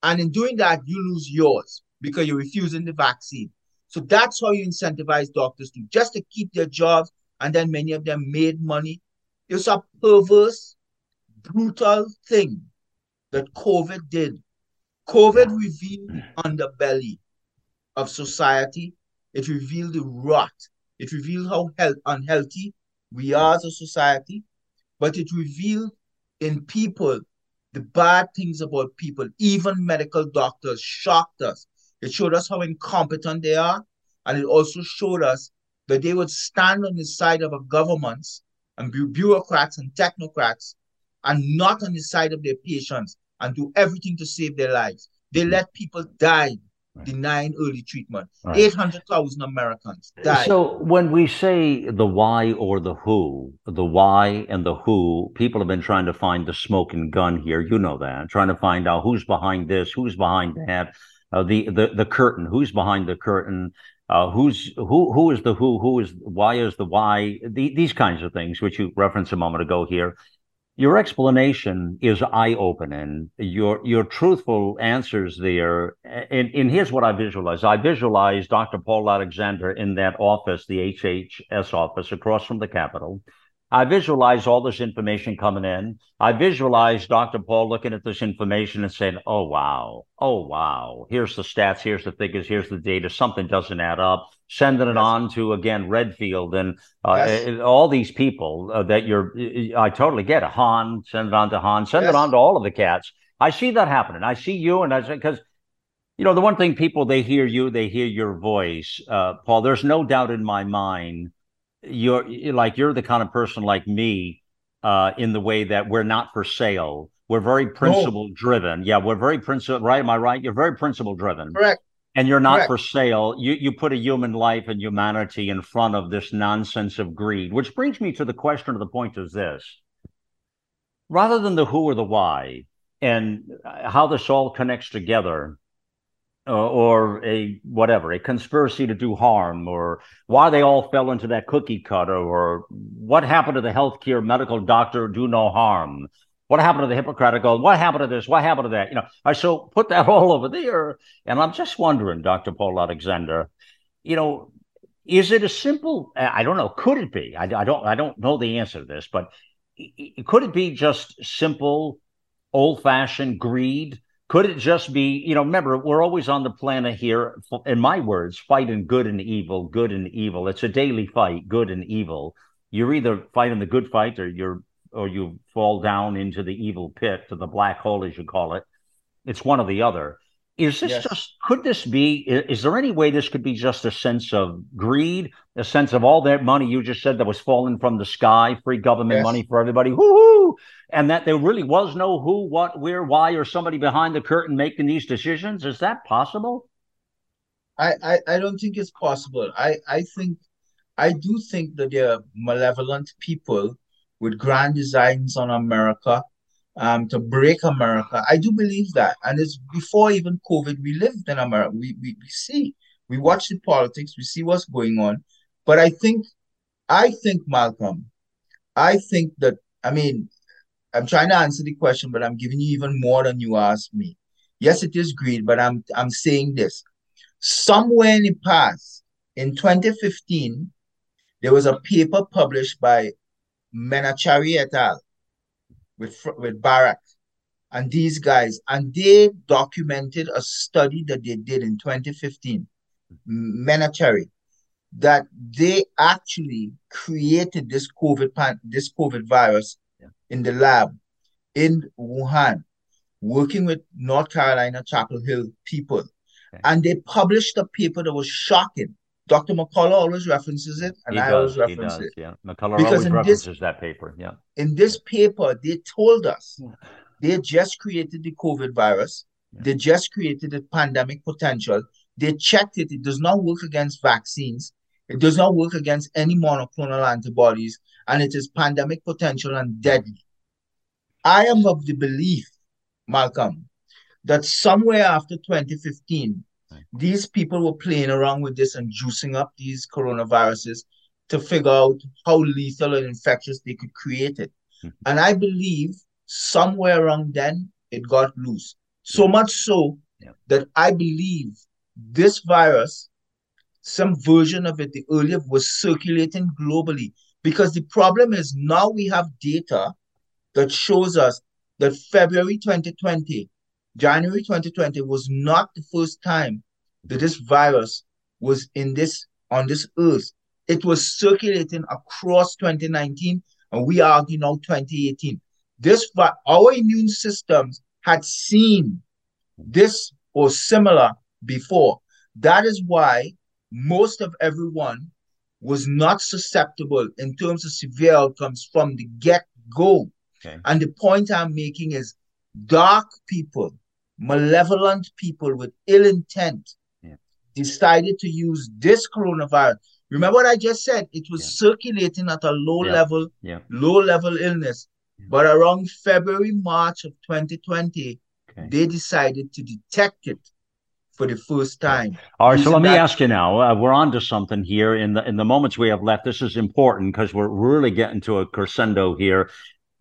And in doing that, you lose yours because you're refusing the vaccine. So that's how you incentivize doctors to just to keep their jobs. And then many of them made money. It's a perverse, brutal thing that COVID did. COVID revealed the underbelly of society. It revealed the rot. It revealed how health, unhealthy we are as a society. But it revealed in people the bad things about people. Even medical doctors shocked us. It showed us how incompetent they are. And it also showed us that they would stand on the side of our governments and bureaucrats and technocrats, and not on the side of their patients, and do everything to save their lives. They let people die, right, denying early treatment. Right. eight hundred thousand Americans died. So when we say the why or the who, the why and the who, people have been trying to find the smoking gun here. You know that. Trying to find out who's behind this, who's behind that, uh, the, the, the curtain, who's behind the curtain, Uh, who's who? Who is the who? Who is why? Is the why? The, these kinds of things, which you referenced a moment ago here. Your explanation is eye-opening. Your your truthful answers there. And, and here's what I visualize. I visualize Doctor Paul Alexander in that office, the H H S office across from the Capitol. I visualize all this information coming in. I visualize Doctor Paul looking at this information and saying, oh, wow, oh, wow, here's the stats, here's the figures, here's the data, something doesn't add up, sending it yes. on to, again, Redfield and uh, yes. all these people uh, that you're, I totally get it, Hahn, send it on to Hahn, send yes. it on to all of the cats. I see that happening. I see you, and I say, because, you know, the one thing people, they hear you, they hear your voice, uh, Paul, there's no doubt in my mind you're like you're the kind of person like me uh in the way that we're not for sale. We're very principle no. driven. Yeah, we're very principle, right? Am I right? You're very principle driven. Correct. And you're not Correct. for sale. You you put a human life and humanity in front of this nonsense of greed, which brings me to the question of the point is this. Rather than the who or the why and how this all connects together, uh, or a whatever, a conspiracy to do harm, or why they all fell into that cookie cutter, or what happened to the healthcare medical doctor, do no harm. What happened to the Hippocratic Oath? What happened to this? What happened to that? You know, I so put that all over there. And I'm just wondering, Doctor Paul Alexander, you know, is it as simple? I don't know. Could it be? I, I don't I don't know the answer to this, but could it be just simple, old fashioned greed? Could it just be, you know, remember, we're always on the planet here, in my words, fighting good and evil, good and evil. It's a daily fight, good and evil. You're either fighting the good fight or you're or you fall down into the evil pit, to the black hole, as you call it. It's one or the other. Is this yes. just, could this be, is, is there any way this could be just a sense of greed, a sense of all that money you just said that was falling from the sky, free government yes. money for everybody, woo-hoo, and that there really was no who, what, where, why, or somebody behind the curtain making these decisions? Is that possible? I, I, I don't think it's possible. I, I think, I do think that there are malevolent people with grand designs on America, um, to break America. I do believe that. And it's before even COVID, we lived in America. We, we, we see, we watch the politics, we see what's going on. But I think, I think, Malcolm, I think that, I mean, I'm trying to answer the question, but I'm giving you even more than you asked me. Yes, it is greed, but I'm, I'm saying this. Somewhere in the past, in twenty fifteen, there was a paper published by Menachery et al. with, with Barak and these guys, and they documented a study that they did in twenty fifteen, Menachery, that they actually created this COVID pan, this COVID virus yeah. in the lab in Wuhan, working with North Carolina Chapel Hill people. Okay. And they published a paper that was shocking. Doctor McCullough always references it, and he I does, always reference he does, it. Yeah, McCullough because always references this, that paper. Yeah. In this paper, they told us they just created the COVID virus. Yeah. They just created the pandemic potential. They checked it. It does not work against vaccines. It does not work against any monoclonal antibodies, and it is pandemic potential and deadly. I am of the belief, Malcolm, that somewhere after twenty fifteen, these people were playing around with this and juicing up these coronaviruses to figure out how lethal and infectious they could create it. Mm-hmm. And I believe somewhere around then, it got loose. So yeah. much so yeah. that I believe this virus, some version of it, the earlier, was circulating globally. Because the problem is now we have data that shows us that February twenty twenty, January twenty twenty was not the first time that this virus was in this on this earth. It was circulating across twenty nineteen, and we argue now twenty eighteen. This our immune systems had seen this or similar before. That is why most of everyone was not susceptible in terms of severe outcomes from the get-go. Okay. And the point I'm making is dark people, malevolent people with ill intent yeah. decided to use this coronavirus. Remember what I just said? It was yeah. circulating at a low yeah. level, yeah. low level illness. Yeah. But around February, March of twenty twenty, okay. they decided to detect it for the first time. Yeah. All right, so let me ask you now. Uh, we're on to something here in the in the moments we have left. This is important because we're really getting to a crescendo here.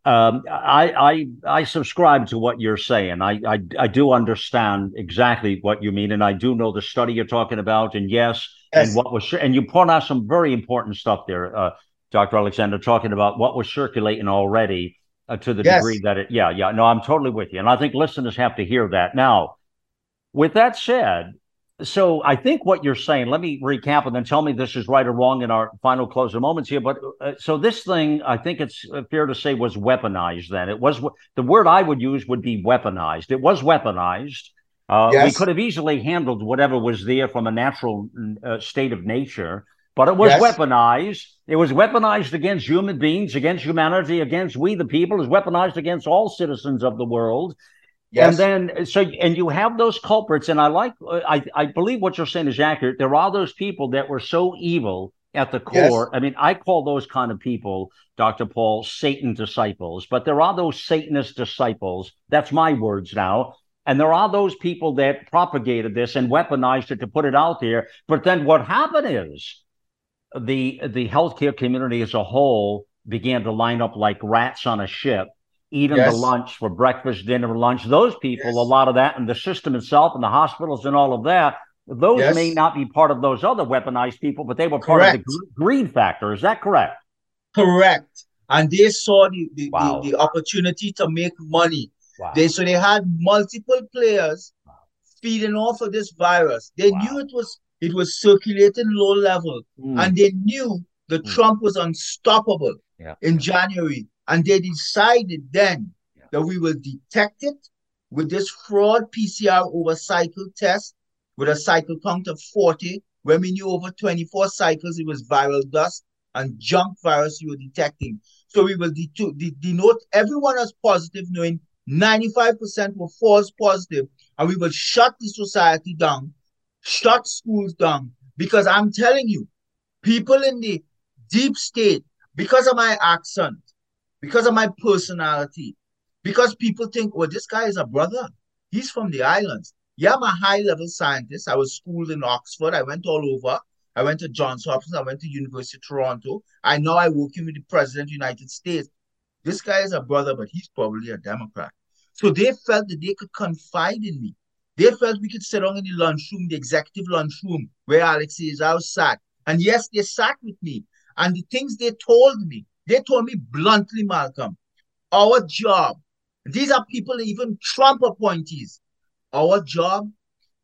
Um, I, I I subscribe to what you're saying. I, I I do understand exactly what you mean, and I do know the study you're talking about. And yes, yes. and what was and you point out some very important stuff there, uh, Doctor Alexander, talking about what was circulating already uh, to the yes. degree that it. Yeah, yeah. No, I'm totally with you, and I think listeners have to hear that. Now, with that said, so I think what you're saying. Let me recap, and then tell me this is right or wrong in our final closing moments here. But uh, so this thing, I think it's fair to say, was weaponized. Then it was the word I would use would be weaponized. It was weaponized. Uh, yes. We could have easily handled whatever was there from a natural uh, state of nature, but it was yes. weaponized. It was weaponized against human beings, against humanity, against we the people. It was weaponized against all citizens of the world. Yes. And then, so, and you have those culprits, and I like, I, I believe what you're saying is accurate. There are those people that were so evil at the core. Yes. I mean, I call those kind of people, Doctor Paul, Satan disciples, but there are those Satanist disciples. That's my words now. And there are those people that propagated this and weaponized it to put it out there. But then what happened is the the healthcare community as a whole began to line up like rats on a ship, eating yes. the lunch for breakfast, dinner, lunch. Those people, yes. a lot of that, and the system itself and the hospitals and all of that, those yes. may not be part of those other weaponized people, but they were part correct. Of the greed factor. Is that correct? Correct. And they saw the, the, wow. the, the opportunity to make money. Wow. They, so they had multiple players wow. feeding off of this virus. They wow. knew it was it was circulating low level, mm. and they knew that mm. Trump was unstoppable yeah. in January. And they decided then yeah. that we will detect it with this fraud P C R over cycle test with a cycle count of forty. When we knew over twenty-four cycles, it was viral dust and junk virus you were detecting. So we will de de denote everyone as positive, knowing ninety-five percent were false positive, and we will shut the society down, shut schools down, because I'm telling you, people in the deep state, because of my accent, because of my personality, because people think, well, this guy is a brother. He's from the islands. Yeah, I'm a high-level scientist. I was schooled in Oxford. I went all over. I went to Johns Hopkins. I went to University of Toronto. I know I work with the President of the United States. This guy is a brother, but he's probably a Democrat. So they felt that they could confide in me. They felt we could sit down in the lunchroom, the executive lunchroom, where Alex Azar sat. And yes, they sat with me. And the things they told me, they told me bluntly, Malcolm, our job, these are people, even Trump appointees, our job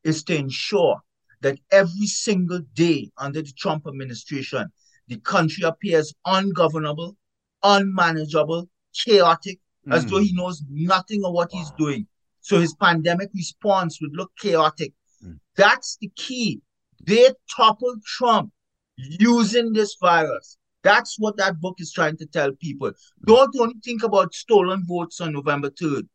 is to ensure that every single day under the Trump administration, the country appears ungovernable, unmanageable, chaotic, mm. as though he knows nothing of what wow. he's doing. So his pandemic response would look chaotic. Mm. That's the key. They toppled Trump using this virus. That's what that book is trying to tell people. Don't only think about stolen votes on November third.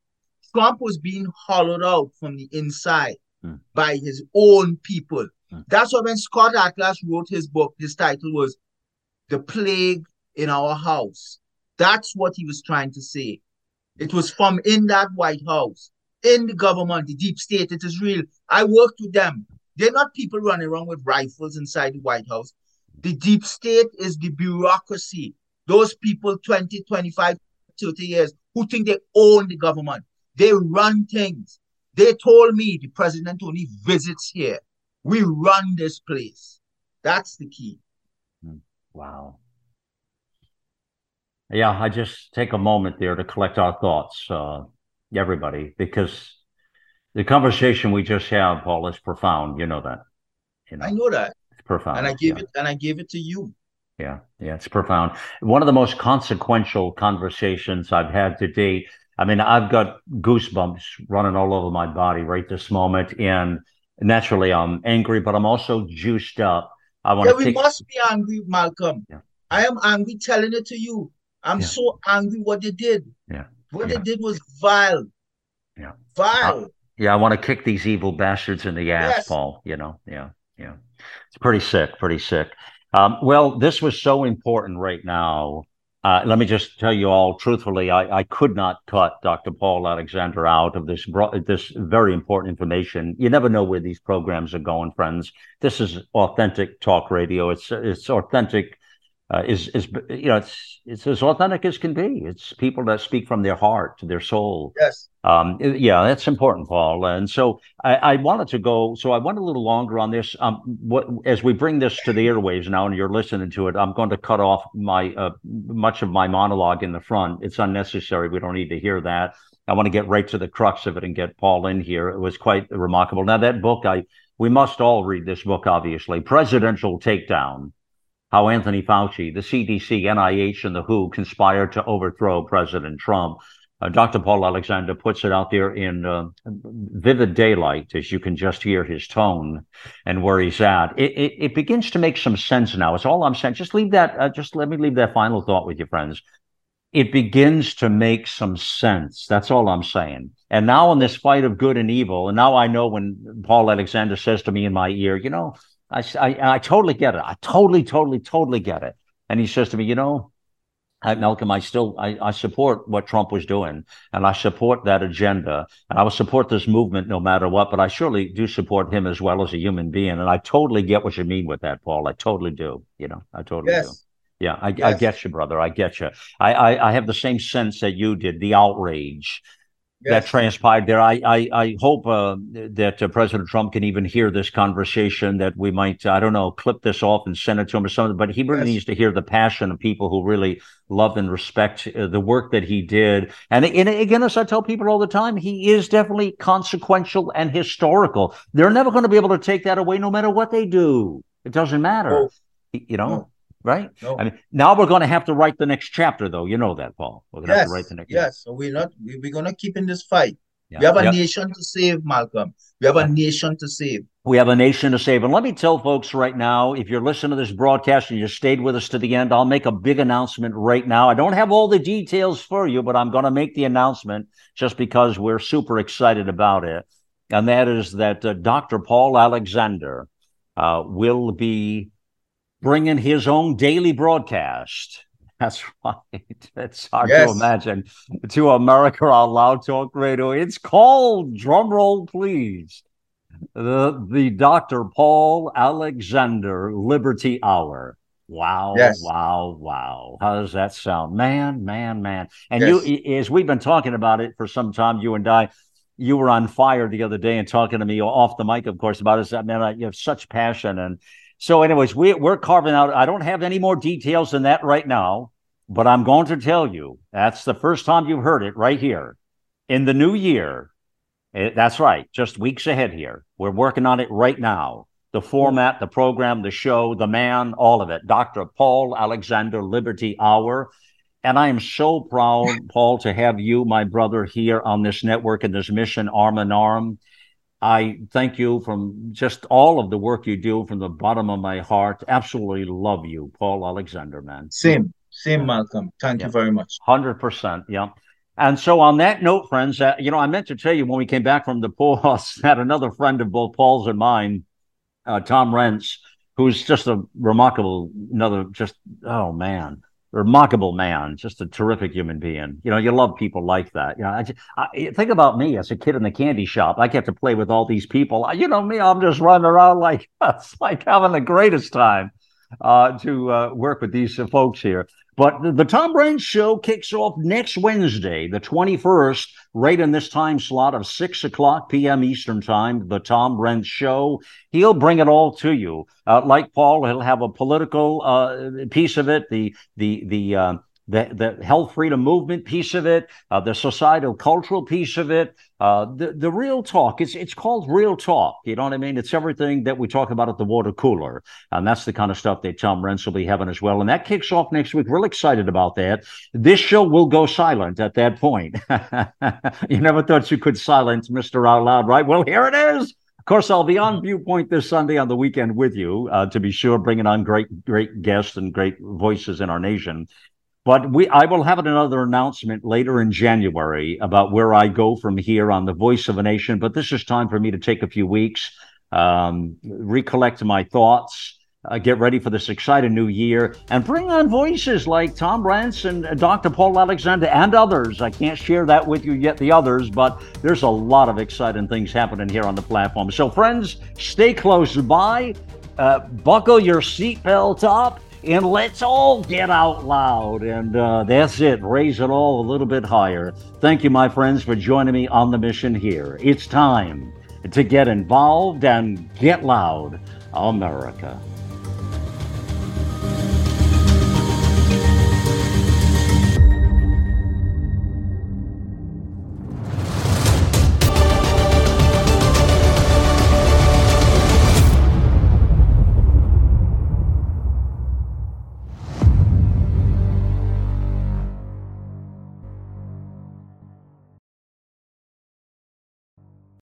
Trump was being hollowed out from the inside mm. by his own people. Mm. That's why when Scott Atlas wrote his book, his title was The Plague in Our House. That's what he was trying to say. It was from in that White House, in the government, the deep state. It is real. I worked with them. They're not people running around with rifles inside the White House. The deep state is the bureaucracy. Those people, twenty, twenty-five, thirty years, who think they own the government. They run things. They told me the president only visits here. We run this place. That's the key. Wow. Yeah, I just take a moment there to collect our thoughts, uh, everybody, because the conversation we just have, Paul, is profound. You know that. You know? I know that. It's profound. And I gave yeah. it, and I gave it to you. Yeah, yeah, it's profound. One of the most consequential conversations I've had to date. I mean, I've got goosebumps running all over my body right this moment, and naturally, I'm angry, but I'm also juiced up. I want. Yeah, we take... must be angry, Malcolm. Yeah. I am angry telling it to you. I'm yeah. so angry what they did. Yeah. What yeah. they did was vile. Yeah. Vile. I, yeah, I want to kick these evil bastards in the ass, yes. Paul. You know, yeah, yeah. It's pretty sick, pretty sick. Um, well, this was so important right now. Uh, let me just tell you all, truthfully, I, I could not cut Doctor Paul Alexander out of this, bro this very important information. You never know where these programs are going, friends. This is authentic talk radio. It's, it's authentic. Uh, is is you know it's it's as authentic as can be. It's people that speak from their heart to their soul. Yes. Um. Yeah, that's important, Paul. And so I, I wanted to go. So I went a little longer on this. Um. What as we bring this to the airwaves now, and you're listening to it, I'm going to cut off my uh, much of my monologue in the front. It's unnecessary. We don't need to hear that. I want to get right to the crux of it and get Paul in here. It was quite remarkable. Now that book, I we must all read this book, obviously. Presidential Takedown. How Anthony Fauci, the C D C, N I H, and the W H O conspired to overthrow President Trump. Uh, Doctor Paul Alexander puts it out there in uh, vivid daylight, as you can just hear his tone and where he's at. It, it, it begins to make some sense now. It's all I'm saying. Just leave that. Uh, just let me leave that final thought with you, friends. It begins to make some sense. That's all I'm saying. And now in this fight of good and evil, and now I know when Paul Alexander says to me in my ear, you know, I, I, I totally get it. I totally, totally, totally get it. And he says to me, you know, Hey, Malcolm, I still I, I support what Trump was doing, and I support that agenda, and I will support this movement no matter what, but I surely do support him as well as a human being. And I totally get what you mean with that, Paul. I totally do. You know, I totally yes. do. Yeah, I, yes. I get you, brother. I get you. I, I, I have the same sense that you did, the outrage yes. that transpired there. I I, I hope uh, that uh, President Trump can even hear this conversation, that we might, I don't know, clip this off and send it to him or something. But he really yes. needs to hear the passion of people who really love and respect uh, the work that he did. And, and again, as I tell people all the time, he is definitely consequential and historical. They're never going to be able to take that away no matter what they do. It doesn't matter, no. you know. No. Right. No. I mean, now we're going to have to write the next chapter, though. You know that, Paul. We're going yes. to have to write the next. Yes. Chapter. So we're not. We, we're going to keep in this fight. Yeah. We have a yep. nation to save, Malcolm. We have yeah. a nation to save. We have a nation to save. And let me tell folks right now, if you're listening to this broadcast and you stayed with us to the end, I'll make a big announcement right now. I don't have all the details for you, but I'm going to make the announcement just because we're super excited about it. And that is that uh, Doctor Paul Alexander uh, will be bringing his own daily broadcast. That's right. It's hard yes. to imagine. To America Out Loud Talk Radio. It's called, drumroll please, the, the Doctor Paul Alexander Liberty Hour. Wow, yes. wow, wow. How does that sound? Man, man, man. And yes. you, as we've been talking about it for some time, you and I, you were on fire the other day and talking to me off the mic, of course, about it. I mean, I, you have such passion. And so anyways, we, we're carving out. I don't have any more details than that right now, but I'm going to tell you, that's the first time you've heard it right here. In the new year, it, that's right, just weeks ahead here. We're working on it right now. The format, the program, the show, the man, all of it. Doctor Paul Alexander Liberty Hour. And I am so proud, Paul, to have you, my brother, here on this network and this mission, arm in arm. I thank you from just all of the work you do from the bottom of my heart. Absolutely love you, Paul Alexander, man. Same, same, Malcolm. Thank yeah. you very much. one hundred percent, yeah. And so on that note, friends, uh, you know, I meant to tell you when we came back from the pause that another friend of both Paul's and mine, uh, Tom Renz, who's just a remarkable, another just, oh, man. Remarkable man, just a terrific human being. You know, you love people like that. You know, I, just, I think about me as a kid in the candy shop. I get to play with all these people. You know me, I'm just running around like it's like having the greatest time uh, to uh, work with these uh, folks here. But the, the Tom Renz Show kicks off next Wednesday, the twenty-first, right in this time slot of six o'clock p.m. Eastern Time, the Tom Renz Show. He'll bring it all to you. Uh, like Paul, he'll have a political uh, piece of it, the the the, uh, the the health freedom movement piece of it, uh, the societal cultural piece of it, uh, the, the real talk. It's, it's called real talk. You know what I mean? It's everything that we talk about at the water cooler. And that's the kind of stuff that Tom Renz will be having as well. And that kicks off next week. Real excited about that. This show will go silent at that point. You never thought you could silence Mister Out Loud, right? Well, here it is. Of course, I'll be on Viewpoint this Sunday on the weekend with you, uh, to be sure, bringing on great, great guests and great voices in our nation. But we, I will have another announcement later in January about where I go from here on the Voice of a Nation. But this is time for me to take a few weeks, um, recollect my thoughts, uh, get ready for this exciting new year, and bring on voices like Tom Renz and Doctor Paul Alexander and others. I can't share that with you yet, the others, but there's a lot of exciting things happening here on the platform. So, friends, stay close by, uh, buckle your seatbelt up, and let's all get out loud. And uh, that's it. Raise it all a little bit higher. Thank you, my friends, for joining me on the mission here. It's time to get involved and get loud, America.